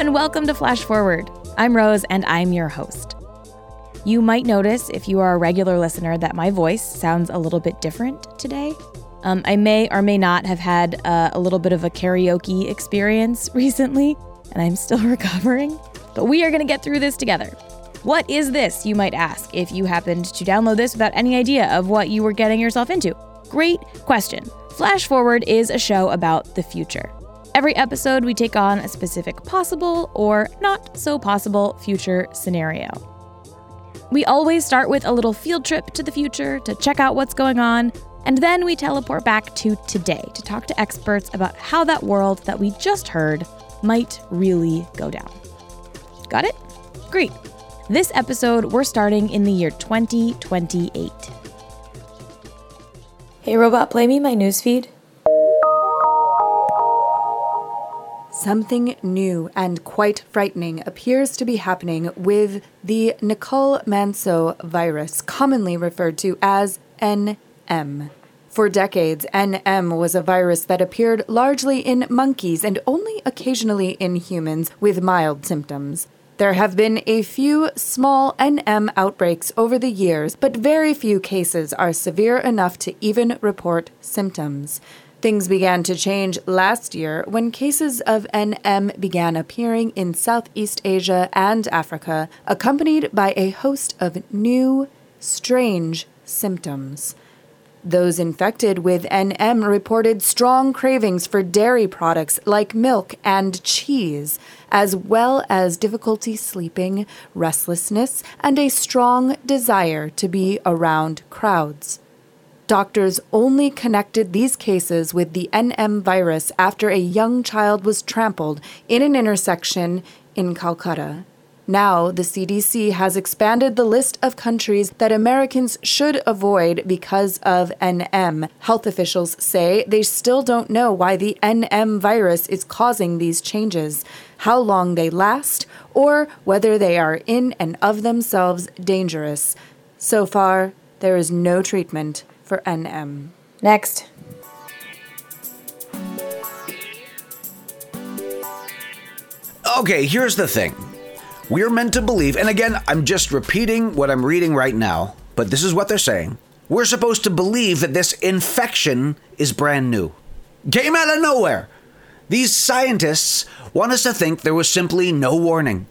and welcome to Flash Forward. I'm Rose, and I'm your host. You might notice, if you are a regular listener, that my voice sounds a little bit different today. I may or may not have had a little bit of a karaoke experience recently, and I'm still recovering. But we are going to get through this together. What is this, you might ask, if you happened to download this without any idea of what you were getting yourself into? Great question. Flash Forward is a show about the future. Every episode, we take on a specific possible or not so possible future scenario. We always start with a little field trip to the future to check out what's going on, and then we teleport back to today to talk to experts about how that world that we just heard might really go down. Got it? Great. This episode, we're starting in the year 2028. Hey robot, play me my newsfeed. Something new and quite frightening appears to be happening with the Nicole Manso virus, commonly referred to as NM. For decades, NM was a virus that appeared largely in monkeys and only occasionally in humans with mild symptoms. There have been a few small NM outbreaks over the years, but very few cases are severe enough to even report symptoms. Things began to change last year when cases of NM began appearing in Southeast Asia and Africa, accompanied by a host of new, strange symptoms. Those infected with NM reported strong cravings for dairy products like milk and cheese, as well as difficulty sleeping, restlessness, and a strong desire to be around crowds. Doctors only connected these cases with the NM virus after a young child was trampled in an intersection in Calcutta. Now, the CDC has expanded the list of countries that Americans should avoid because of NM. Health officials say they still don't know why the NM virus is causing these changes, how long they last, or whether they are in and of themselves dangerous. So far, there is no treatment for NM. Next. Okay, here's the thing. We're meant to believe, and again, I'm just repeating what I'm reading right now, but this is what they're saying. We're supposed to believe that this infection is brand new. Came out of nowhere. These scientists want us to think there was simply no warning.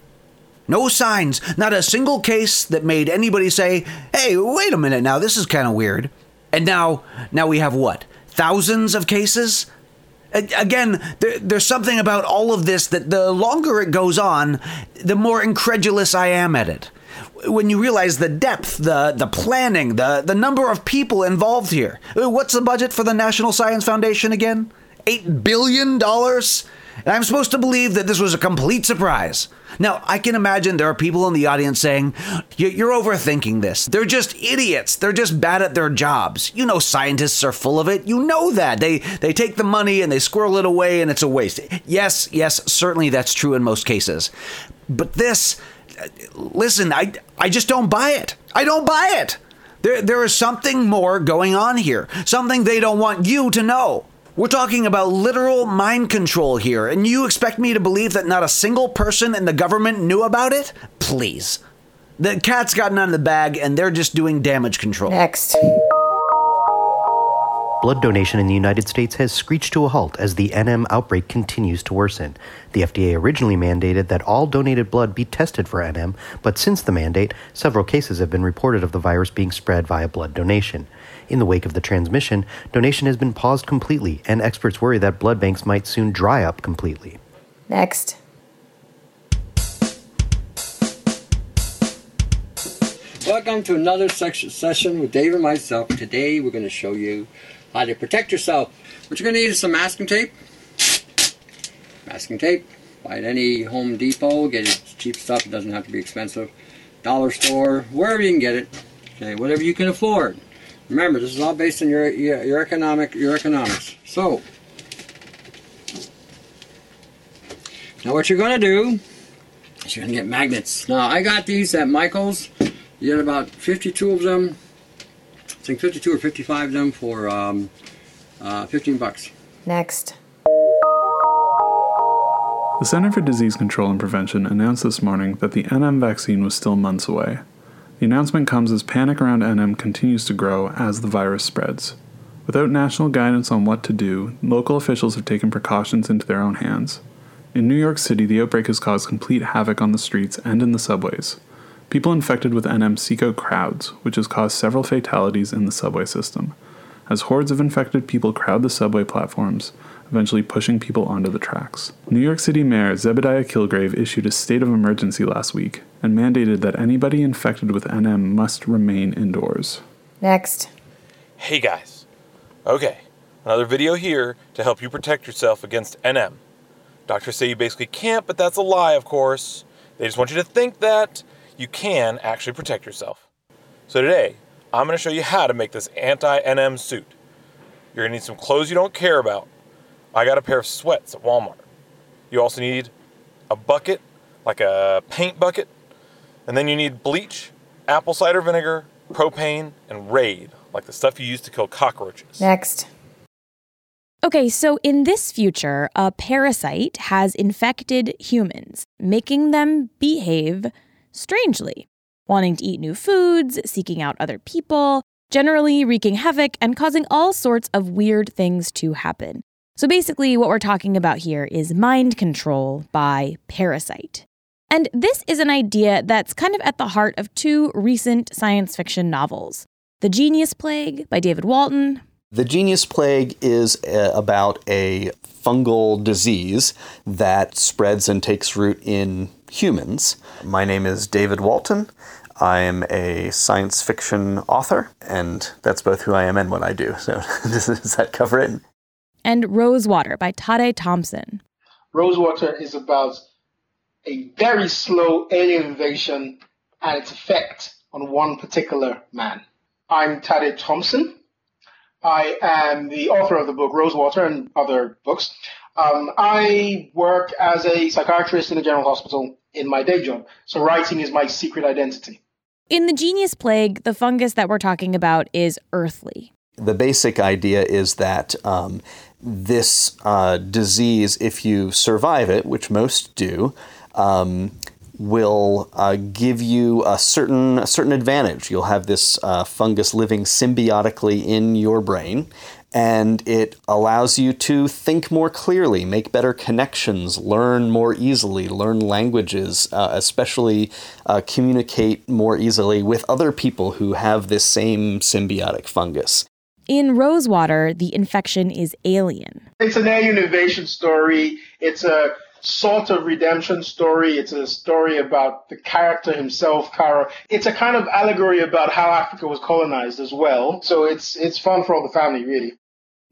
No signs, not a single case that made anybody say, hey, wait a minute now, this is kind of weird. And now we have what? Thousands of cases? Again, there's something about all of this that the longer it goes on, the more incredulous I am at it. When you realize the depth, the planning, the number of people involved here. What's the budget for the National Science Foundation again? $8 billion? And I'm supposed to believe that this was a complete surprise. Now, I can imagine there are people in the audience saying, you're overthinking this. They're just idiots. They're just bad at their jobs. You know scientists are full of it. You know that. They take the money and they squirrel it away and it's a waste. Yes, certainly that's true in most cases. But this, listen, I just don't buy it. I don't buy it. There is something more going on here. Something they don't want you to know. We're talking about literal mind control here, and you expect me to believe that not a single person in the government knew about it? Please. The cat's gotten out of the bag, and they're just doing damage control. Next. Blood donation in the United States has screeched to a halt as the NM outbreak continues to worsen. The FDA originally mandated that all donated blood be tested for NM, but since the mandate, several cases have been reported of the virus being spread via blood donation. In the wake of the transmission, donation has been paused completely, and experts worry that blood banks might soon dry up completely. Next. Welcome to another session with Dave and myself. Today we're going to show you how to protect yourself. What you're going to need is some masking tape. Masking tape. Buy at any Home Depot. Get it cheap stuff. It doesn't have to be expensive. Dollar store. Wherever you can get it. Okay, whatever you can afford. Remember, this is all based on your economics. So, now what you're going to do is you're going to get magnets. Now, I got these at Michael's. You get about 52 of them. I think 52 or 55 of them for $15. Next. The Center for Disease Control and Prevention announced this morning that the NM vaccine was still months away. The announcement comes as panic around NM continues to grow as the virus spreads. Without national guidance on what to do, local officials have taken precautions into their own hands. In New York City, the outbreak has caused complete havoc on the streets and in the subways. People infected with NM seek out crowds, which has caused several fatalities in the subway system, as hordes of infected people crowd the subway platforms, eventually pushing people onto the tracks. New York City Mayor Zebediah Kilgrave issued a state of emergency last week and mandated that anybody infected with NM must remain indoors. Next. Hey guys. Okay, another video here to help you protect yourself against NM. Doctors say you basically can't, but that's a lie, of course. They just want you to think that you can actually protect yourself. So today, I'm going to show you how to make this anti-NM suit. You're going to need some clothes you don't care about. I got a pair of sweats at Walmart. You also need a bucket, like a paint bucket, and then you need bleach, apple cider vinegar, propane, and Raid, like the stuff you use to kill cockroaches. Next. Okay, so in this future, a parasite has infected humans, making them behave strangely, wanting to eat new foods, seeking out other people, generally wreaking havoc and causing all sorts of weird things to happen. So basically, what we're talking about here is mind control by parasite. And this is an idea that's kind of at the heart of two recent science fiction novels. The Genius Plague by David Walton. The Genius Plague is about a fungal disease that spreads and takes root in humans. My name is David Walton. I'm a science fiction author, and that's both who I am and what I do. So does that cover it? And Rosewater by Tade Thompson. Rosewater is about a very slow alien invasion and its effect on one particular man. I'm Tade Thompson. I am the author of the book Rosewater and other books. I work as a psychiatrist in a general hospital in my day job, so writing is my secret identity. In The Genius Plague, the fungus that we're talking about is earthly. The basic idea is that this disease, if you survive it, which most do, will give you a certain advantage. You'll have this fungus living symbiotically in your brain, and it allows you to think more clearly, make better connections, learn more easily, learn languages, especially communicate more easily with other people who have this same symbiotic fungus. In Rosewater, the infection is alien. It's an alien invasion story. It's a sort of redemption story. It's a story about the character himself, Kara. It's a kind of allegory about how Africa was colonized as well. So it's fun for all the family, really.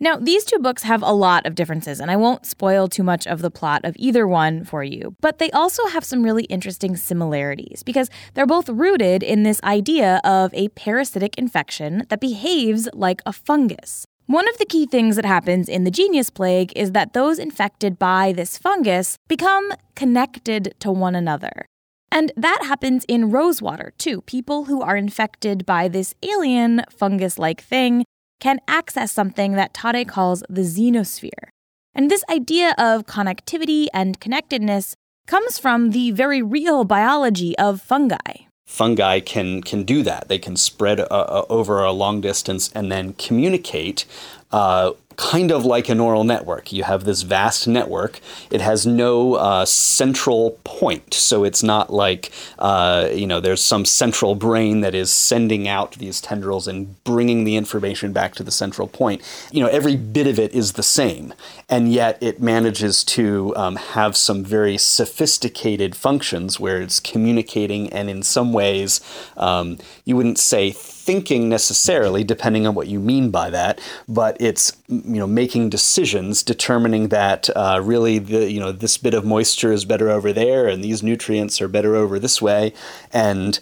Now, these two books have a lot of differences, and I won't spoil too much of the plot of either one for you. But they also have some really interesting similarities, because they're both rooted in this idea of a parasitic infection that behaves like a fungus. One of the key things that happens in the Genius Plague is that those infected by this fungus become connected to one another. And that happens in Rosewater, too. People who are infected by this alien fungus-like thing can access something that Tade calls the xenosphere. And this idea of connectivity and connectedness comes from the very real biology of fungi. Fungi can do that. They can spread over a long distance and then communicate kind of like a neural network. You have this vast network. It has no central point, so it's not like, there's some central brain that is sending out these tendrils and bringing the information back to the central point. You know, every bit of it is the same, and yet it manages to have some very sophisticated functions where it's communicating and in some ways, you wouldn't say thinking necessarily, depending on what you mean by that, but it's making decisions, determining that really this bit of moisture is better over there, and these nutrients are better over this way, and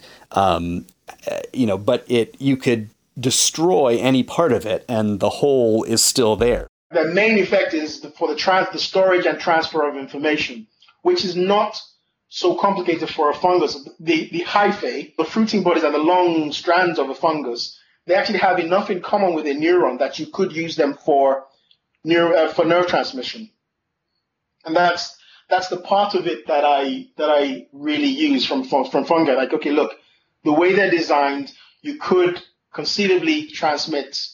you could destroy any part of it, and the whole is still there. The main effect is for the storage and transfer of information, which is not so complicated for a fungus. The hyphae, the fruiting bodies and the long strands of a fungus, they actually have enough in common with a neuron that you could use them for nerve transmission. And that's that's the part of it that I really use from fungi. Like, okay, look, the way they're designed, you could conceivably transmit,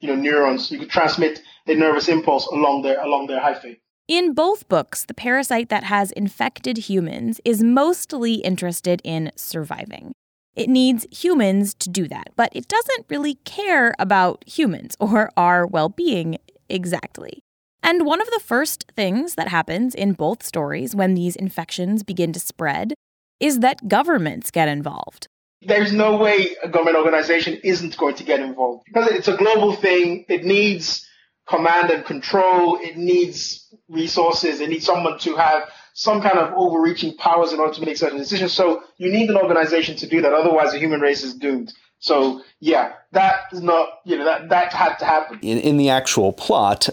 neurons. You could transmit the nervous impulse along their hyphae. In both books, the parasite that has infected humans is mostly interested in surviving. It needs humans to do that, but it doesn't really care about humans or our well-being exactly. And one of the first things that happens in both stories when these infections begin to spread is that governments get involved. There's no way a government organization isn't going to get involved, because it's a global thing. It needs command and control. It needs resources. It needs someone to have some kind of overreaching powers in order to make certain decisions. So you need an organization to do that. Otherwise, the human race is doomed. So, yeah, that is not, that had to happen. In the actual plot,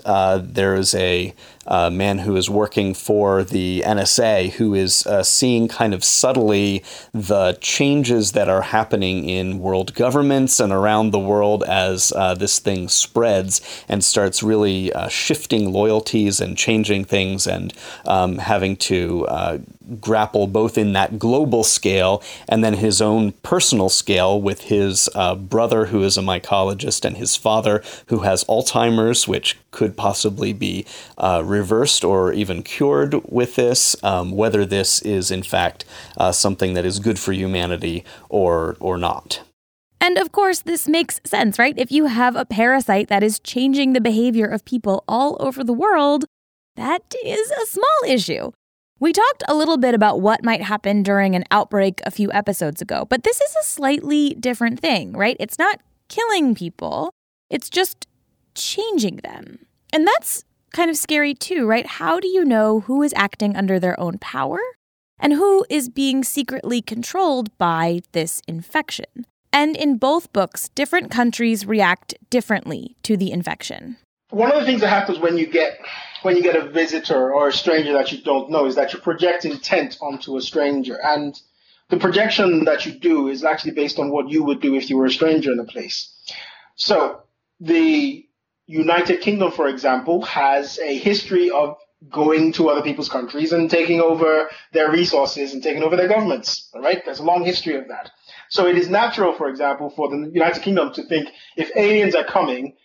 there is a man who is working for the NSA who is seeing kind of subtly the changes that are happening in world governments and around the world as this thing spreads and starts really shifting loyalties and changing things and having to grapple both in that global scale and then his own personal scale with his brother, who is a mycologist, and his father, who has Alzheimer's, which could possibly be reversed or even cured with this, whether this is in fact something that is good for humanity or not. And of course, this makes sense, right? If you have a parasite that is changing the behavior of people all over the world, that is a small issue. We talked a little bit about what might happen during an outbreak a few episodes ago, but this is a slightly different thing, right? It's not killing people, it's just changing them. And that's kind of scary too, right? How do you know who is acting under their own power and who is being secretly controlled by this infection? And in both books, different countries react differently to the infection. One of the things that happens when you get a visitor or a stranger that you don't know is that you project intent onto a stranger. And the projection that you do is actually based on what you would do if you were a stranger in a place. So the United Kingdom, for example, has a history of going to other people's countries and taking over their resources and taking over their governments. All right? There's a long history of that. So it is natural, for example, for the United Kingdom to think if aliens are coming,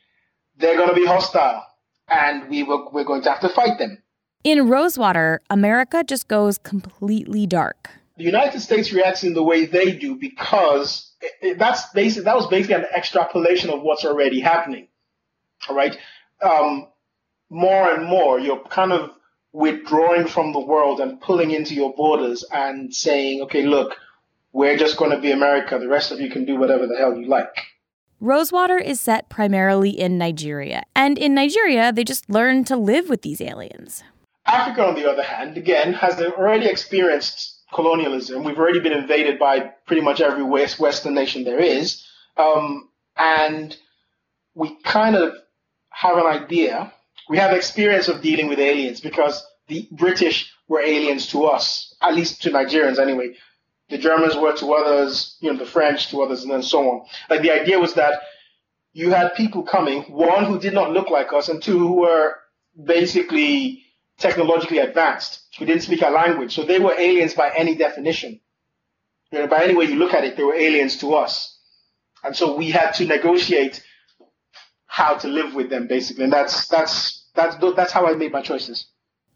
they're going to be hostile. And we're going to have to fight them. In Rosewater, America just goes completely dark. The United States reacts in the way they do because that was basically an extrapolation of what's already happening. All right, more and more, you're kind of withdrawing from the world and pulling into your borders and saying, okay, look, we're just going to be America. The rest of you can do whatever the hell you like. Rosewater is set primarily in Nigeria. And in Nigeria, they just learn to live with these aliens. Africa, on the other hand, again, has already experienced colonialism. We've already been invaded by pretty much every Western nation there is. And we kind of have an idea. We have experience of dealing with aliens because the British were aliens to us, at least to Nigerians anyway. The Germans were to others, the French to others, and then so on. Like, the idea was that you had people coming, one, who did not look like us, and two, who were basically technologically advanced, who didn't speak our language. So they were aliens by any definition. By any way you look at it, they were aliens to us. And so we had to negotiate how to live with them, basically. And that's how I made my choices.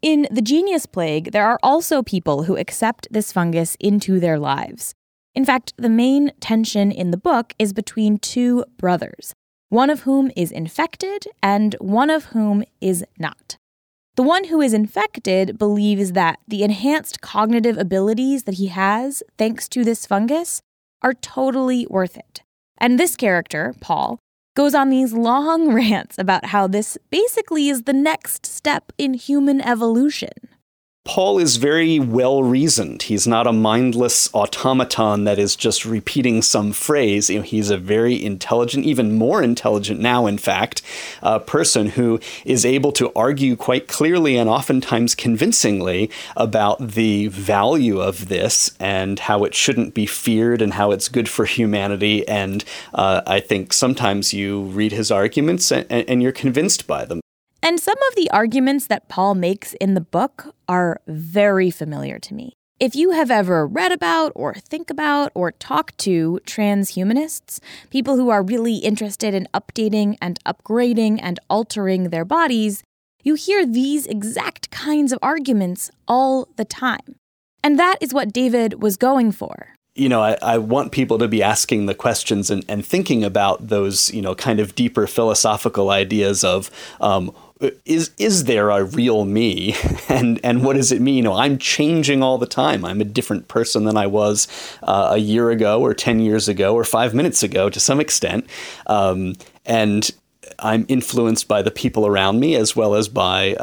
In The Genius Plague, there are also people who accept this fungus into their lives. In fact, the main tension in the book is between two brothers, one of whom is infected and one of whom is not. The one who is infected believes that the enhanced cognitive abilities that he has, thanks to this fungus, are totally worth it. And this character, Paul, goes on these long rants about how this basically is the next step in human evolution. Paul is very well-reasoned. He's not a mindless automaton that is just repeating some phrase. He's a very intelligent, even more intelligent now, in fact, person who is able to argue quite clearly and oftentimes convincingly about the value of this and how it shouldn't be feared and how it's good for humanity. And I think sometimes you read his arguments and you're convinced by them. And some of the arguments that Paul makes in the book are very familiar to me. If you have ever read about or think about or talked to transhumanists, people who are really interested in updating and upgrading and altering their bodies, you hear these exact kinds of arguments all the time. And that is what David was going for. You know, I want people to be asking the questions and thinking about those, you know, kind of deeper philosophical ideas of is there a real me? And what does it mean? You know, I'm changing all the time. I'm a different person than I was a year ago or 10 years ago or 5 minutes ago to some extent. And I'm influenced by the people around me as well as by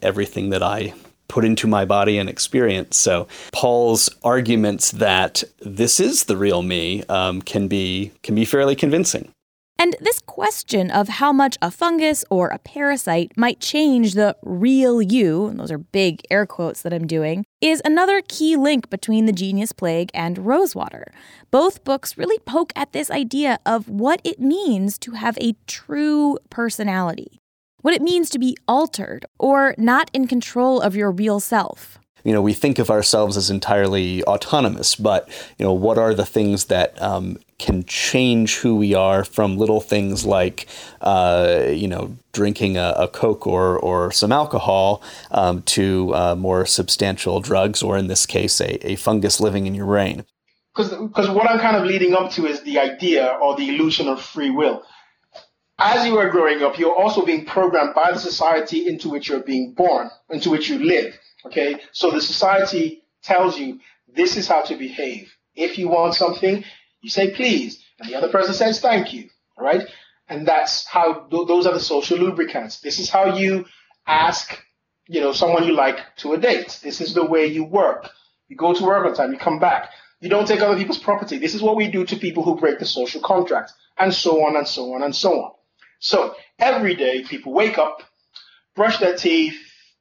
everything that I put into my body and experience. So Paul's arguments that this is the real me can be fairly convincing. And this question of how much a fungus or a parasite might change the real you, and those are big air quotes that I'm doing, is another key link between The Genius Plague and Rosewater. Both books really poke at this idea of what it means to have a true personality, what it means to be altered or not in control of your real self. You know, we think of ourselves as entirely autonomous, but, you know, what are the things that can change who we are, from little things like, you know, drinking a Coke or some alcohol to more substantial drugs, or in this case, a fungus living in your brain? Because what I'm kind of leading up to is the idea or the illusion of free will. As you are growing up, you're also being programmed by the society into which you're being born, into which you live. Okay, so the society tells you this is how to behave. If you want something, you say please, and the other person says thank you. All right, and that's how those are the social lubricants. This is how you ask, you know, someone you like to a date. This is the way you work. You go to work on time. You come back. You don't take other people's property. This is what we do to people who break the social contract, and so on and so on and so on. So every day, people wake up, brush their teeth,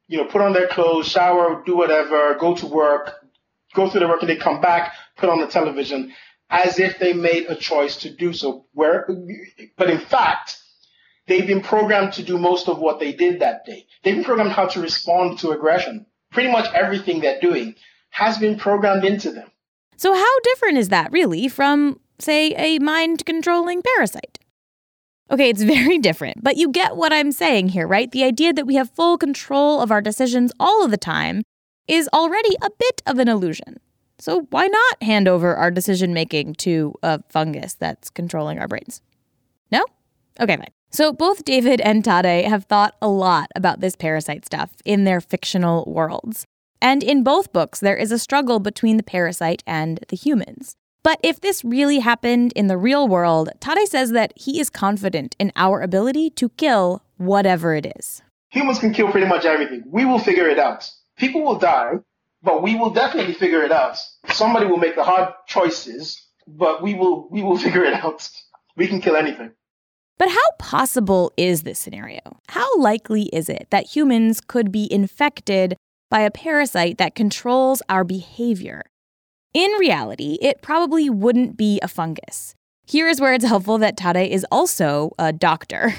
you know, put on their clothes, shower, do whatever, go to work, go through the work, and they come back, put on the television, as if they made a choice to do so. But in fact, they've been programmed to do most of what they did that day. They've been programmed how to respond to aggression. Pretty much everything they're doing has been programmed into them. So how different is that really from, say, a mind-controlling parasite? Okay, it's very different, but you get what I'm saying here, right? The idea that we have full control of our decisions all of the time is already a bit of an illusion. So why not hand over our decision-making to a fungus that's controlling our brains? No? Okay, fine. So both David and Tade have thought a lot about this parasite stuff in their fictional worlds. And in both books, there is a struggle between the parasite and the humans. But if this really happened in the real world, Tade says that he is confident in our ability to kill whatever it is. Humans can kill pretty much everything. We will figure it out. People will die, but we will definitely figure it out. Somebody will make the hard choices, but we will figure it out. We can kill anything. But how possible is this scenario? How likely is it that humans could be infected by a parasite that controls our behavior? In reality, it probably wouldn't be a fungus. Here is where it's helpful that Tade is also a doctor.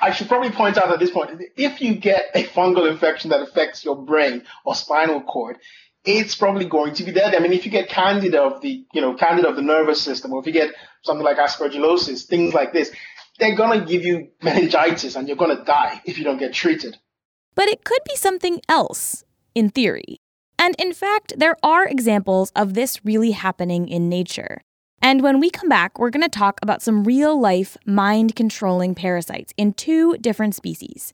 I should probably point out at this point, if you get a fungal infection that affects your brain or spinal cord, it's probably going to be dead. I mean, if you get candida of the nervous system, or if you get something like aspergillosis, things like this, they're going to give you meningitis and you're going to die if you don't get treated. But it could be something else, in theory. And in fact, there are examples of this really happening in nature. And when we come back, we're going to talk about some real-life mind-controlling parasites in two different species,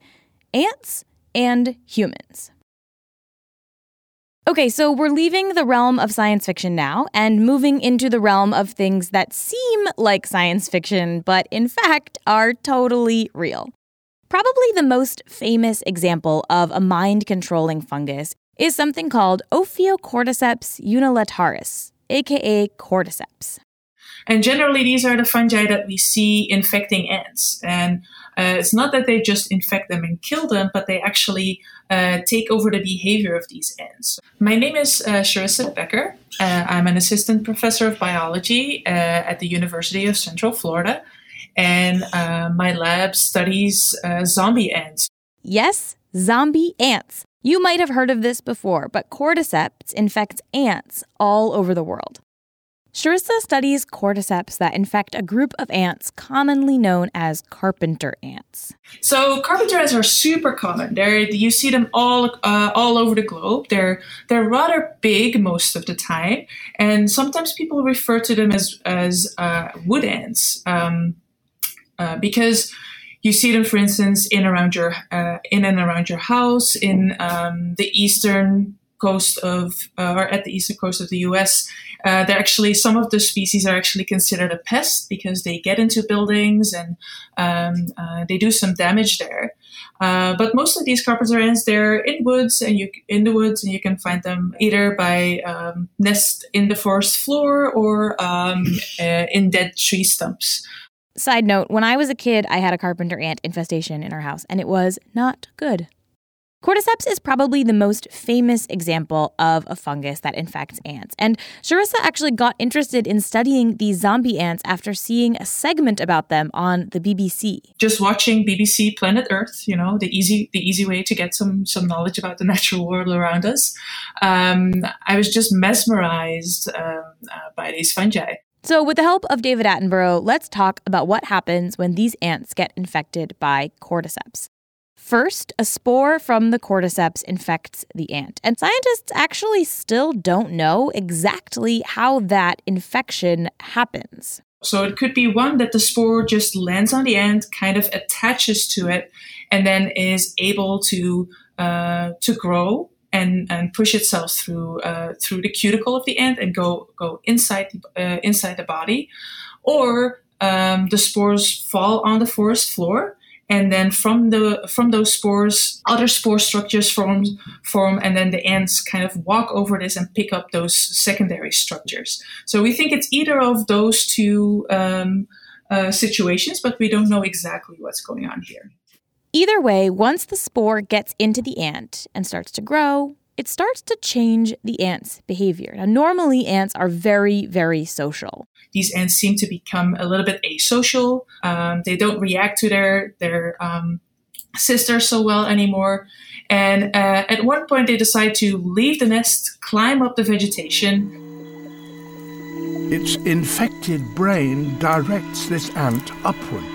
ants and humans. Okay, so we're leaving the realm of science fiction now and moving into the realm of things that seem like science fiction, but in fact are totally real. Probably the most famous example of a mind-controlling fungus is something called Ophiocordyceps unilataris, aka cordyceps. And generally, these are the fungi that we see infecting ants. And it's not that they just infect them and kill them, but they actually take over the behavior of these ants. My name is Charissa Bekker. I'm an assistant professor of biology at the University of Central Florida. And my lab studies zombie ants. Yes, zombie ants. You might have heard of this before, but cordyceps infects ants all over the world. Charissa studies cordyceps that infect a group of ants commonly known as carpenter ants. So carpenter ants are super common. You see them all over the globe. They're rather big most of the time, and sometimes people refer to them as wood ants because you see them, for instance, in and around your house in the eastern coast at the eastern coast of the U.S., they're actually, some of the species are actually considered a pest because they get into buildings and they do some damage there. But most of these carpenter ants, they're in the woods, and you can find them either by nest in the forest floor or in dead tree stumps. Side note: when I was a kid, I had a carpenter ant infestation in our house, and it was not good. Cordyceps is probably the most famous example of a fungus that infects ants. And Charissa actually got interested in studying these zombie ants after seeing a segment about them on the BBC. Just watching BBC Planet Earth, the easy way to get some knowledge about the natural world around us. I was just mesmerized by these fungi. So with the help of David Attenborough, let's talk about what happens when these ants get infected by cordyceps. First, a spore from the cordyceps infects the ant. And scientists actually still don't know exactly how that infection happens. So it could be one that the spore just lands on the ant, kind of attaches to it, and then is able to grow and push itself through the cuticle of the ant and go inside the body. Or the spores fall on the forest floor. And then from those spores, other spore structures form, and then the ants kind of walk over this and pick up those secondary structures. So we think it's either of those two situations, but we don't know exactly what's going on here. Either way, once the spore gets into the ant and starts to grow, it starts to change the ant's behavior. Now, normally ants are very, very social. These ants seem to become a little bit asocial. They don't react to their sisters so well anymore. And at one point, they decide to leave the nest, climb up the vegetation. Its infected brain directs this ant upwards.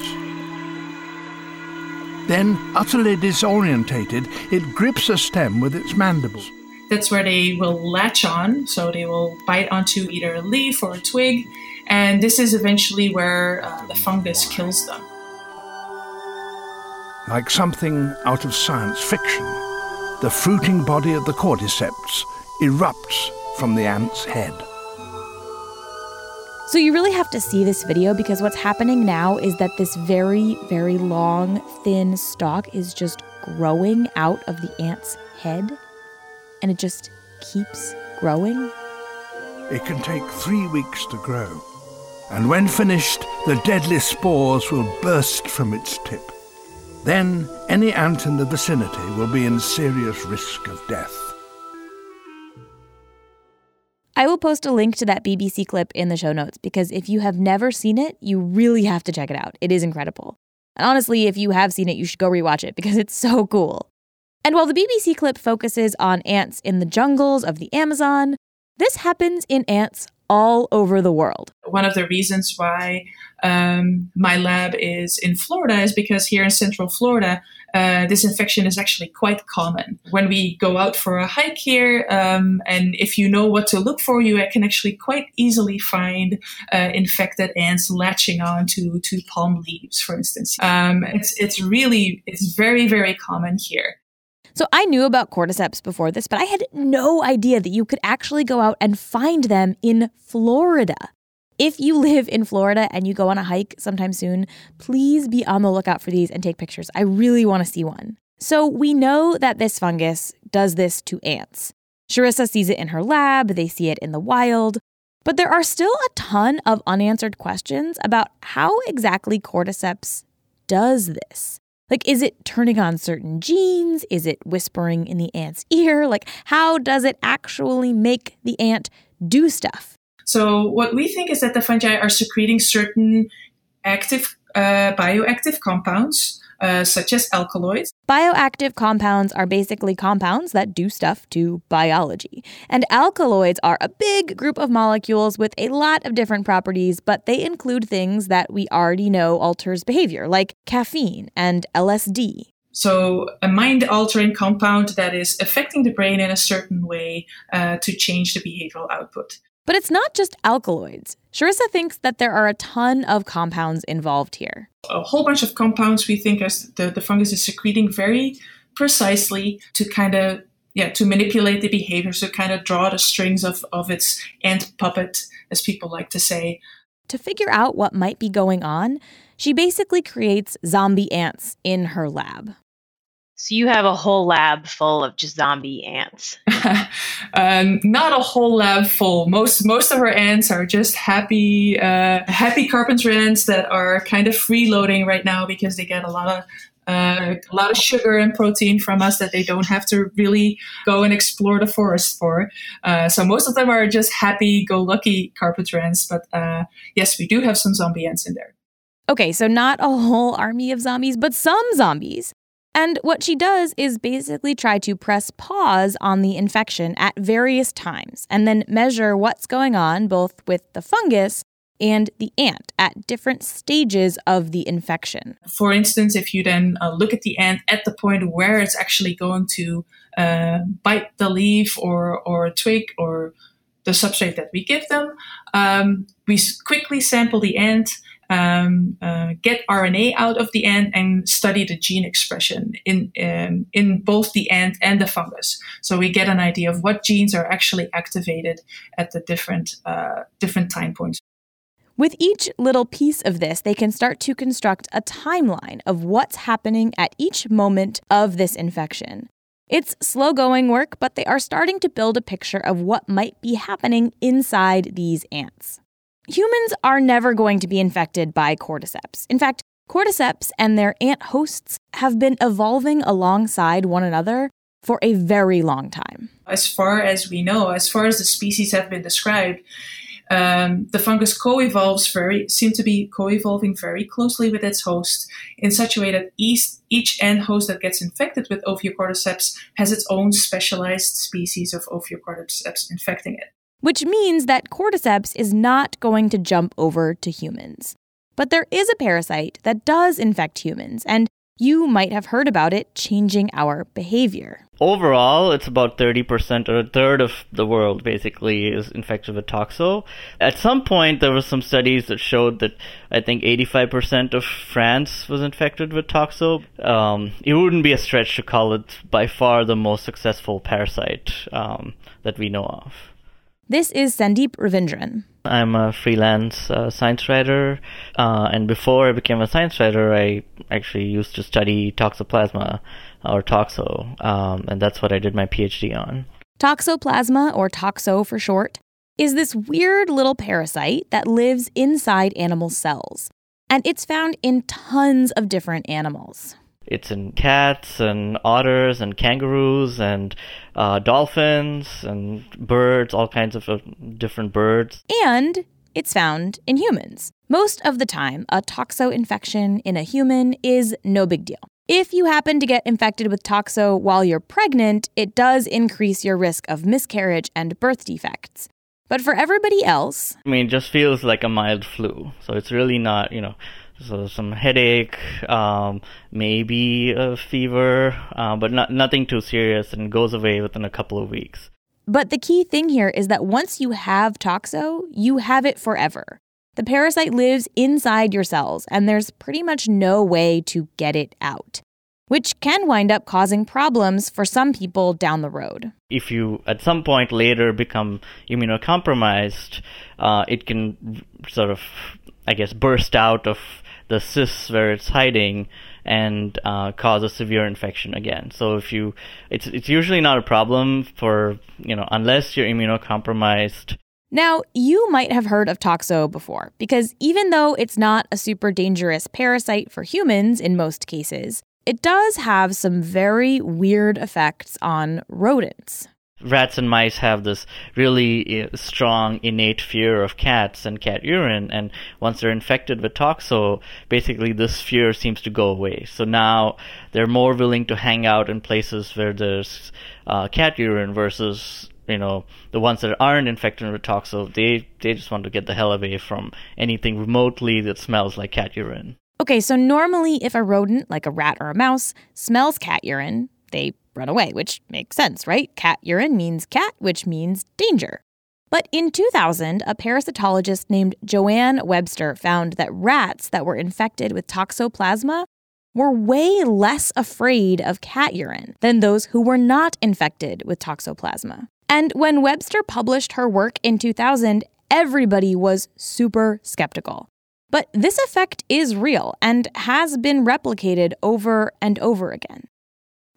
Then, utterly disorientated, it grips a stem with its mandibles. That's where they will latch on, so they will bite onto either a leaf or a twig, and this is eventually where the fungus kills them. Like something out of science fiction, the fruiting body of the cordyceps erupts from the ant's head. So you really have to see this video because what's happening now is that this very, very long, thin stalk is just growing out of the ant's head, and it just keeps growing. It can take 3 weeks to grow, and when finished, the deadly spores will burst from its tip. Then any ant in the vicinity will be in serious risk of death. I will post a link to that BBC clip in the show notes because if you have never seen it, you really have to check it out. It is incredible. And honestly, if you have seen it, you should go rewatch it because it's so cool. And while the BBC clip focuses on ants in the jungles of the Amazon, this happens in ants all over the world. One of the reasons why my lab is in Florida is because here in Central Florida, this infection is actually quite common. When we go out for a hike here, and if you know what to look for, you can actually quite easily find infected ants latching on to palm leaves, for instance. It's very, very common here. So I knew about cordyceps before this, but I had no idea that you could actually go out and find them in Florida. If you live in Florida and you go on a hike sometime soon, please be on the lookout for these and take pictures. I really want to see one. So we know that this fungus does this to ants. Charissa sees it in her lab. They see it in the wild. But there are still a ton of unanswered questions about how exactly cordyceps does this. Like, is it turning on certain genes? Is it whispering in the ant's ear? Like, how does it actually make the ant do stuff? So what we think is that the fungi are secreting certain active bioactive compounds, such as alkaloids. Bioactive compounds are basically compounds that do stuff to biology. And alkaloids are a big group of molecules with a lot of different properties, but they include things that we already know alters behavior, like caffeine and LSD. So a mind-altering compound that is affecting the brain in a certain way to change the behavioral output. But it's not just alkaloids. Charissa thinks that there are a ton of compounds involved here. A whole bunch of compounds we think as the fungus is secreting very precisely to to manipulate the behavior, to kind of draw the strings of its ant puppet, as people like to say. To figure out what might be going on, she basically creates zombie ants in her lab. So you have a whole lab full of just zombie ants. Not a whole lab full. Most of our ants are just happy carpenter ants that are kind of freeloading right now because they get a lot of sugar and protein from us that they don't have to really go and explore the forest for. So most of them are just happy-go-lucky carpenter ants. But yes, we do have some zombie ants in there. Okay, so not a whole army of zombies, but some zombies. And what she does is basically try to press pause on the infection at various times and then measure what's going on both with the fungus and the ant at different stages of the infection. For instance, if you then look at the ant at the point where it's actually going to bite the leaf or twig or the substrate that we give them, we quickly sample the ant, get RNA out of the ant and study the gene expression in both the ant and the fungus. So we get an idea of what genes are actually activated at the different time points. With each little piece of this, they can start to construct a timeline of what's happening at each moment of this infection. It's slow-going work, but they are starting to build a picture of what might be happening inside these ants. Humans are never going to be infected by cordyceps. In fact, cordyceps and their ant hosts have been evolving alongside one another for a very long time. As far as we know, as far as the species have been described, the fungus seems to be co-evolving very closely with its host in such a way that each ant host that gets infected with Ophiocordyceps has its own specialized species of Ophiocordyceps infecting it. Which means that cordyceps is not going to jump over to humans. But there is a parasite that does infect humans, and you might have heard about it changing our behavior. Overall, it's about 30% or a third of the world basically is infected with toxo. At some point, there were some studies that showed that I think 85% of France was infected with toxo. It wouldn't be a stretch to call it by far the most successful parasite that we know of. This is Sandeep Ravindran. I'm a freelance science writer, and before I became a science writer, I actually used to study toxoplasma, or toxo, and that's what I did my PhD on. Toxoplasma, or toxo for short, is this weird little parasite that lives inside animal cells, and it's found in tons of different animals. It's in cats and otters and kangaroos and dolphins and birds, all kinds of different birds. And it's found in humans. Most of the time, a toxo infection in a human is no big deal. If you happen to get infected with toxo while you're pregnant, it does increase your risk of miscarriage and birth defects. But for everybody else... I mean, it just feels like a mild flu. So it's really not, so some headache, maybe a fever, but nothing too serious, and goes away within a couple of weeks. But the key thing here is that once you have toxo, you have it forever. The parasite lives inside your cells, and there's pretty much no way to get it out, which can wind up causing problems for some people down the road. If you, at some point later, become immunocompromised, it can sort of, burst out of the cysts where it's hiding and cause a severe infection again. So it's usually not a problem for, unless you're immunocompromised. Now, you might have heard of toxo before, because even though it's not a super dangerous parasite for humans in most cases, it does have some very weird effects on rodents. Rats and mice have this really strong innate fear of cats and cat urine, and once they're infected with toxo, basically this fear seems to go away. So now they're more willing to hang out in places where there's cat urine versus, you know, the ones that aren't infected with toxo. They just want to get the hell away from anything remotely that smells like cat urine. Okay, so normally if a rodent, like a rat or a mouse, smells cat urine, they run away, which makes sense, right? Cat urine means cat, which means danger. But in 2000, a parasitologist named Joanne Webster found that rats that were infected with toxoplasma were way less afraid of cat urine than those who were not infected with toxoplasma. And when Webster published her work in 2000, everybody was super skeptical. But this effect is real and has been replicated over and over again.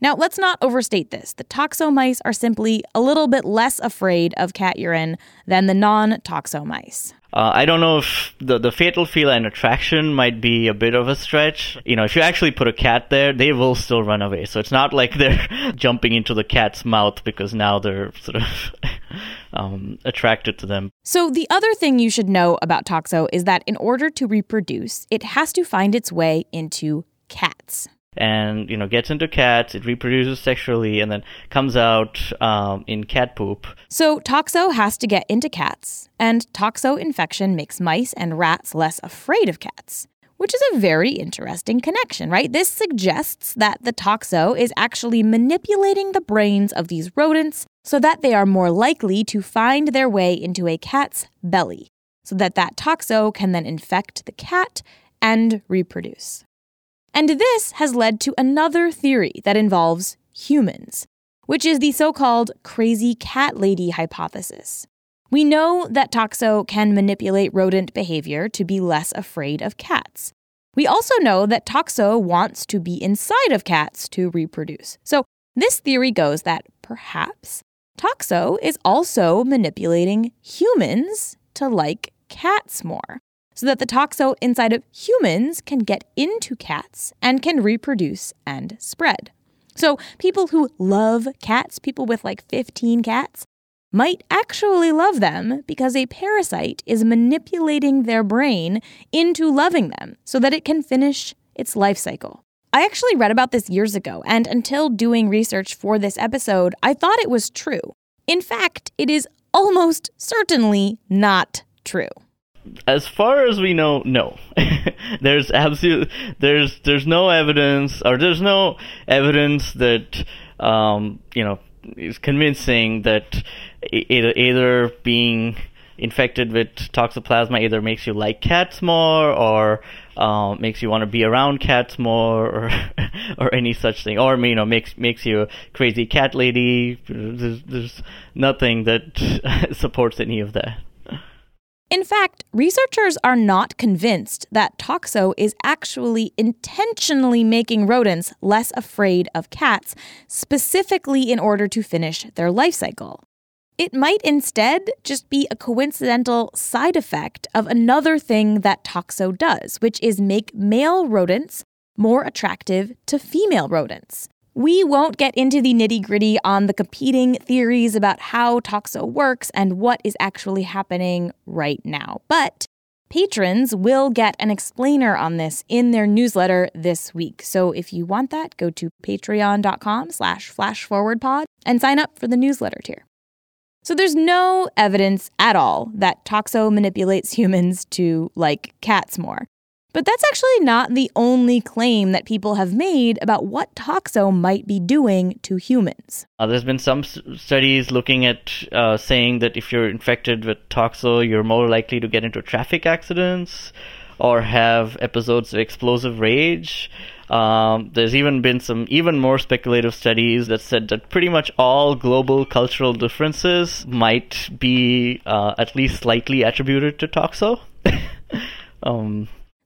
Now, let's not overstate this. The toxo mice are simply a little bit less afraid of cat urine than the non-toxo mice. I don't know if the fatal feline attraction might be a bit of a stretch. You know, if you actually put a cat there, they will still run away. So it's not like they're jumping into the cat's mouth because now they're sort of attracted to them. So the other thing you should know about toxo is that in order to reproduce, it has to find its way into cats. And, you know, gets into cats, it reproduces sexually, and then comes out in cat poop. So toxo has to get into cats, and toxo infection makes mice and rats less afraid of cats, which is a very interesting connection, right? This suggests that the toxo is actually manipulating the brains of these rodents so that they are more likely to find their way into a cat's belly, so that that toxo can then infect the cat and reproduce. And this has led to another theory that involves humans, which is the so-called crazy cat lady hypothesis. We know that toxo can manipulate rodent behavior to be less afraid of cats. We also know that toxo wants to be inside of cats to reproduce. So this theory goes that perhaps toxo is also manipulating humans to like cats more, so that the toxo inside of humans can get into cats and can reproduce and spread. So people who love cats, people with like 15 cats, might actually love them because a parasite is manipulating their brain into loving them so that it can finish its life cycle. I actually read about this years ago, and until doing research for this episode, I thought it was true. In fact, it is almost certainly not true. As far as we know, no. There's no evidence, or there's no evidence that is convincing that either being infected with toxoplasma either makes you like cats more, or makes you want to be around cats more, or any such thing, or makes you a crazy cat lady. There's nothing that supports any of that. In fact, researchers are not convinced that toxo is actually intentionally making rodents less afraid of cats, specifically in order to finish their life cycle. It might instead just be a coincidental side effect of another thing that toxo does, which is make male rodents more attractive to female rodents. We won't get into the nitty-gritty on the competing theories about how toxo works and what is actually happening right now. But patrons will get an explainer on this in their newsletter this week. So if you want that, go to patreon.com/flashforwardpod and sign up for the newsletter tier. So there's no evidence at all that toxo manipulates humans to like cats more. But that's actually not the only claim that people have made about what toxo might be doing to humans. There's been some studies looking at saying that if you're infected with toxo, you're more likely to get into traffic accidents or have episodes of explosive rage. There's even been some even more speculative studies that said that pretty much all global cultural differences might be at least slightly attributed to toxo.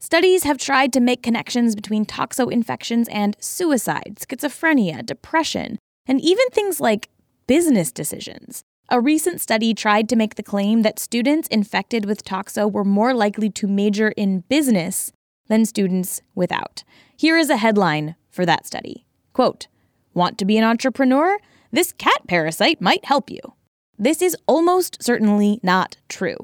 Studies have tried to make connections between toxo infections and suicide, schizophrenia, depression, and even things like business decisions. A recent study tried to make the claim that students infected with toxo were more likely to major in business than students without. Here is a headline for that study. Quote, "Want to be an entrepreneur? this cat parasite might help you. This is almost certainly not true.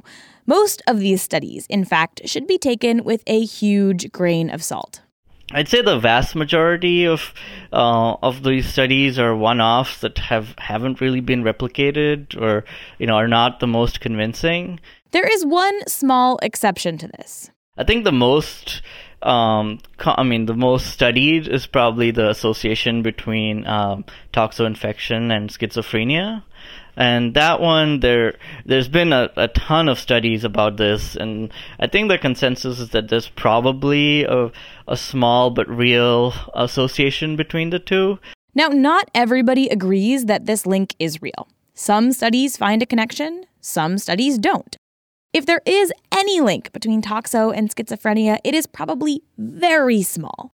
Most of these studies, in fact, should be taken with a huge grain of salt. I'd say the vast majority of these studies are one-offs that haven't really been replicated or, are not the most convincing. There is one small exception to this. I think the most studied is probably the association between toxo infection and schizophrenia. And that one, there's been a ton of studies about this, and I think the consensus is that there's probably a small but real association between the two. Now, not everybody agrees that this link is real. Some studies find a connection, some studies don't. If there is any link between toxo and schizophrenia, it is probably very small.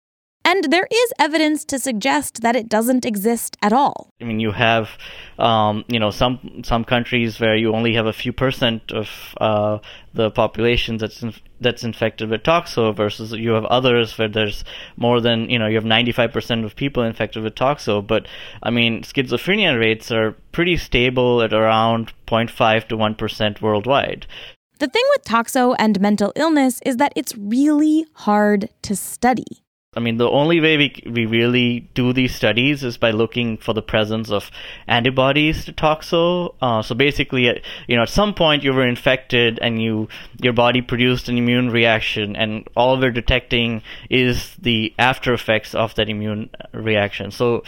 And there is evidence to suggest that it doesn't exist at all. I mean, you have, some countries where you only have a few % of the population that's infected with toxo, versus you have others where there's more than, you have 95% of people infected with toxo. But, schizophrenia rates are pretty stable at around 0.5 to 1% worldwide. The thing with toxo and mental illness is that it's really hard to study. The only way we really do these studies is by looking for the presence of antibodies to toxo. So basically, at some point you were infected and your body produced an immune reaction, and all we're detecting is the after effects of that immune reaction. So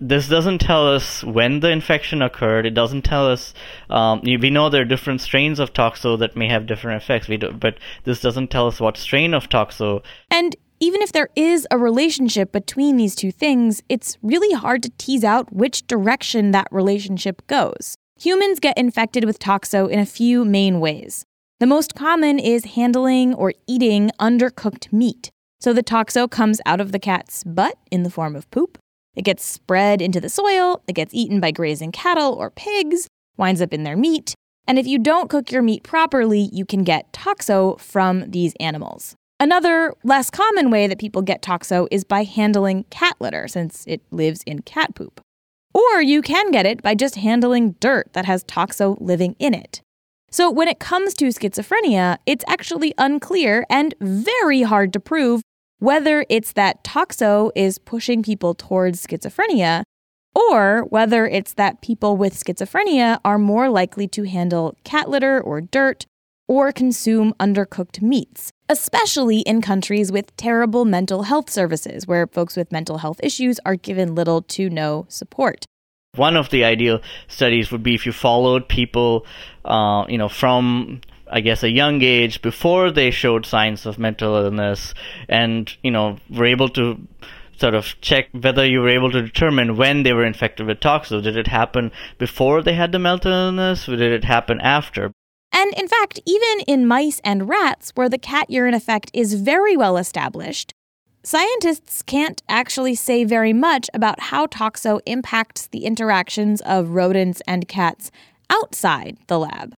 this doesn't tell us when the infection occurred. It doesn't tell us. We know there are different strains of toxo that may have different effects. But this doesn't tell us what strain of toxo. And even if there is a relationship between these two things, it's really hard to tease out which direction that relationship goes. Humans get infected with toxo in a few main ways. The most common is handling or eating undercooked meat. So the toxo comes out of the cat's butt in the form of poop. It gets spread into the soil, it gets eaten by grazing cattle or pigs, winds up in their meat, and if you don't cook your meat properly, you can get toxo from these animals. Another less common way that people get toxo is by handling cat litter, since it lives in cat poop. Or you can get it by just handling dirt that has toxo living in it. So when it comes to schizophrenia, it's actually unclear and very hard to prove whether it's that toxo is pushing people towards schizophrenia, or whether it's that people with schizophrenia are more likely to handle cat litter or dirt or consume undercooked meats, especially in countries with terrible mental health services, where folks with mental health issues are given little to no support. One of the ideal studies would be if you followed people, from, I guess, a young age before they showed signs of mental illness and, were able to sort of check whether you were able to determine when they were infected with toxo. Did it happen before they had the mental illness, or did it happen after? And in fact, even in mice and rats, where the cat urine effect is very well established, scientists can't actually say very much about how toxo impacts the interactions of rodents and cats outside the lab.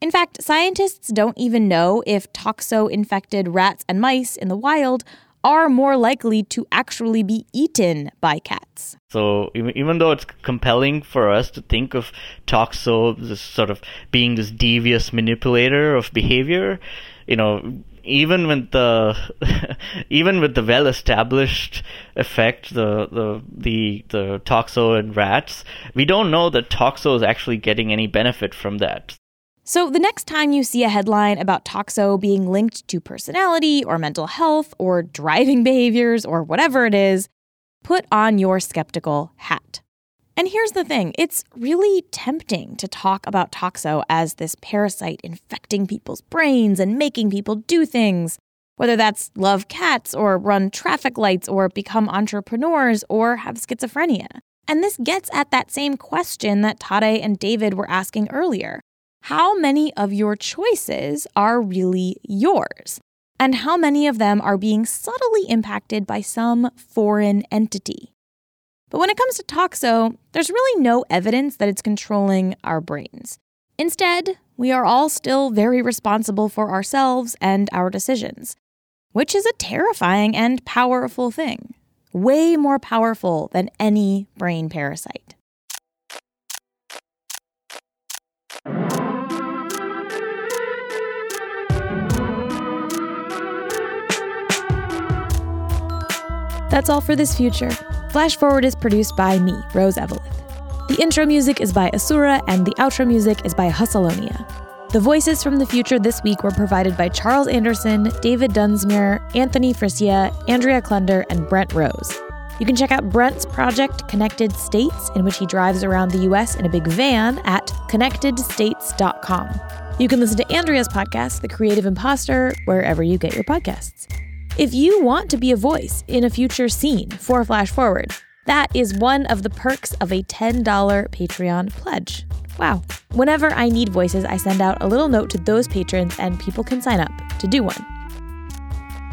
In fact, scientists don't even know if toxo-infected rats and mice in the wild are more likely to actually be eaten by cats. So even though it's compelling for us to think of toxo as sort of being this devious manipulator of behavior, even with the well-established effect, the toxo in rats, we don't know that toxo is actually getting any benefit from that. So the next time you see a headline about toxo being linked to personality or mental health or driving behaviors or whatever it is, put on your skeptical hat. And here's the thing. It's really tempting to talk about toxo as this parasite infecting people's brains and making people do things, whether that's love cats or run traffic lights or become entrepreneurs or have schizophrenia. And this gets at that same question that Tade and David were asking earlier. How many of your choices are really yours? And how many of them are being subtly impacted by some foreign entity? But when it comes to toxo, there's really no evidence that it's controlling our brains. Instead, we are all still very responsible for ourselves and our decisions, which is a terrifying and powerful thing, way more powerful than any brain parasite. That's all for this future. Flash Forward is produced by me, Rose Evelyn. The intro music is by Asura, and the outro music is by Hustalonia. The voices from the future this week were provided by Charles Anderson, David Dunsmuir, Anthony Frisia, Andrea Klunder, and Brent Rose. You can check out Brent's project, Connected States, in which he drives around the U.S. in a big van at connectedstates.com. You can listen to Andrea's podcast, The Creative Imposter, wherever you get your podcasts. If you want to be a voice in a future scene for Flash Forward, that is one of the perks of a $10 Patreon pledge. Wow. Whenever I need voices, I send out a little note to those patrons, and people can sign up to do one.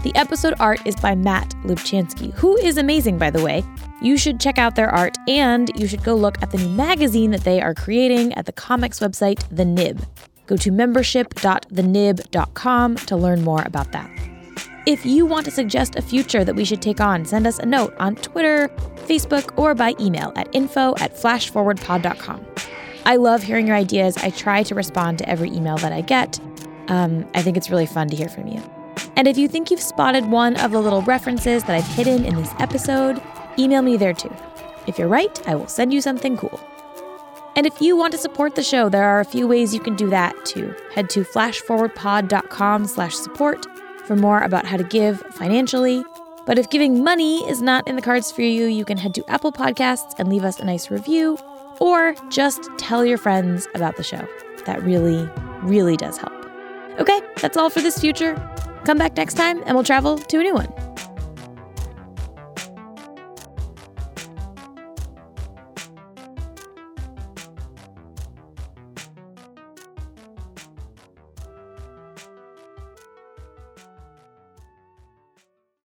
The episode art is by Matt Lubchansky, who is amazing, by the way. You should check out their art, and you should go look at the new magazine that they are creating at the comics website, The Nib. Go to membership.thenib.com to learn more about that. If you want to suggest a future that we should take on, send us a note on Twitter, Facebook, or by email at info@flashforwardpod.com. I love hearing your ideas. I try to respond to every email that I get. I think it's really fun to hear from you. And if you think you've spotted one of the little references that I've hidden in this episode, email me there too. If you're right, I will send you something cool. And if you want to support the show, there are a few ways you can do that too. Head to flashforwardpod.com/support for more about how to give financially. But if giving money is not in the cards for you, you can head to Apple Podcasts and leave us a nice review. Or just tell your friends about the show. That really, really does help. Okay, that's all for this future. Come back next time and we'll travel to a new one.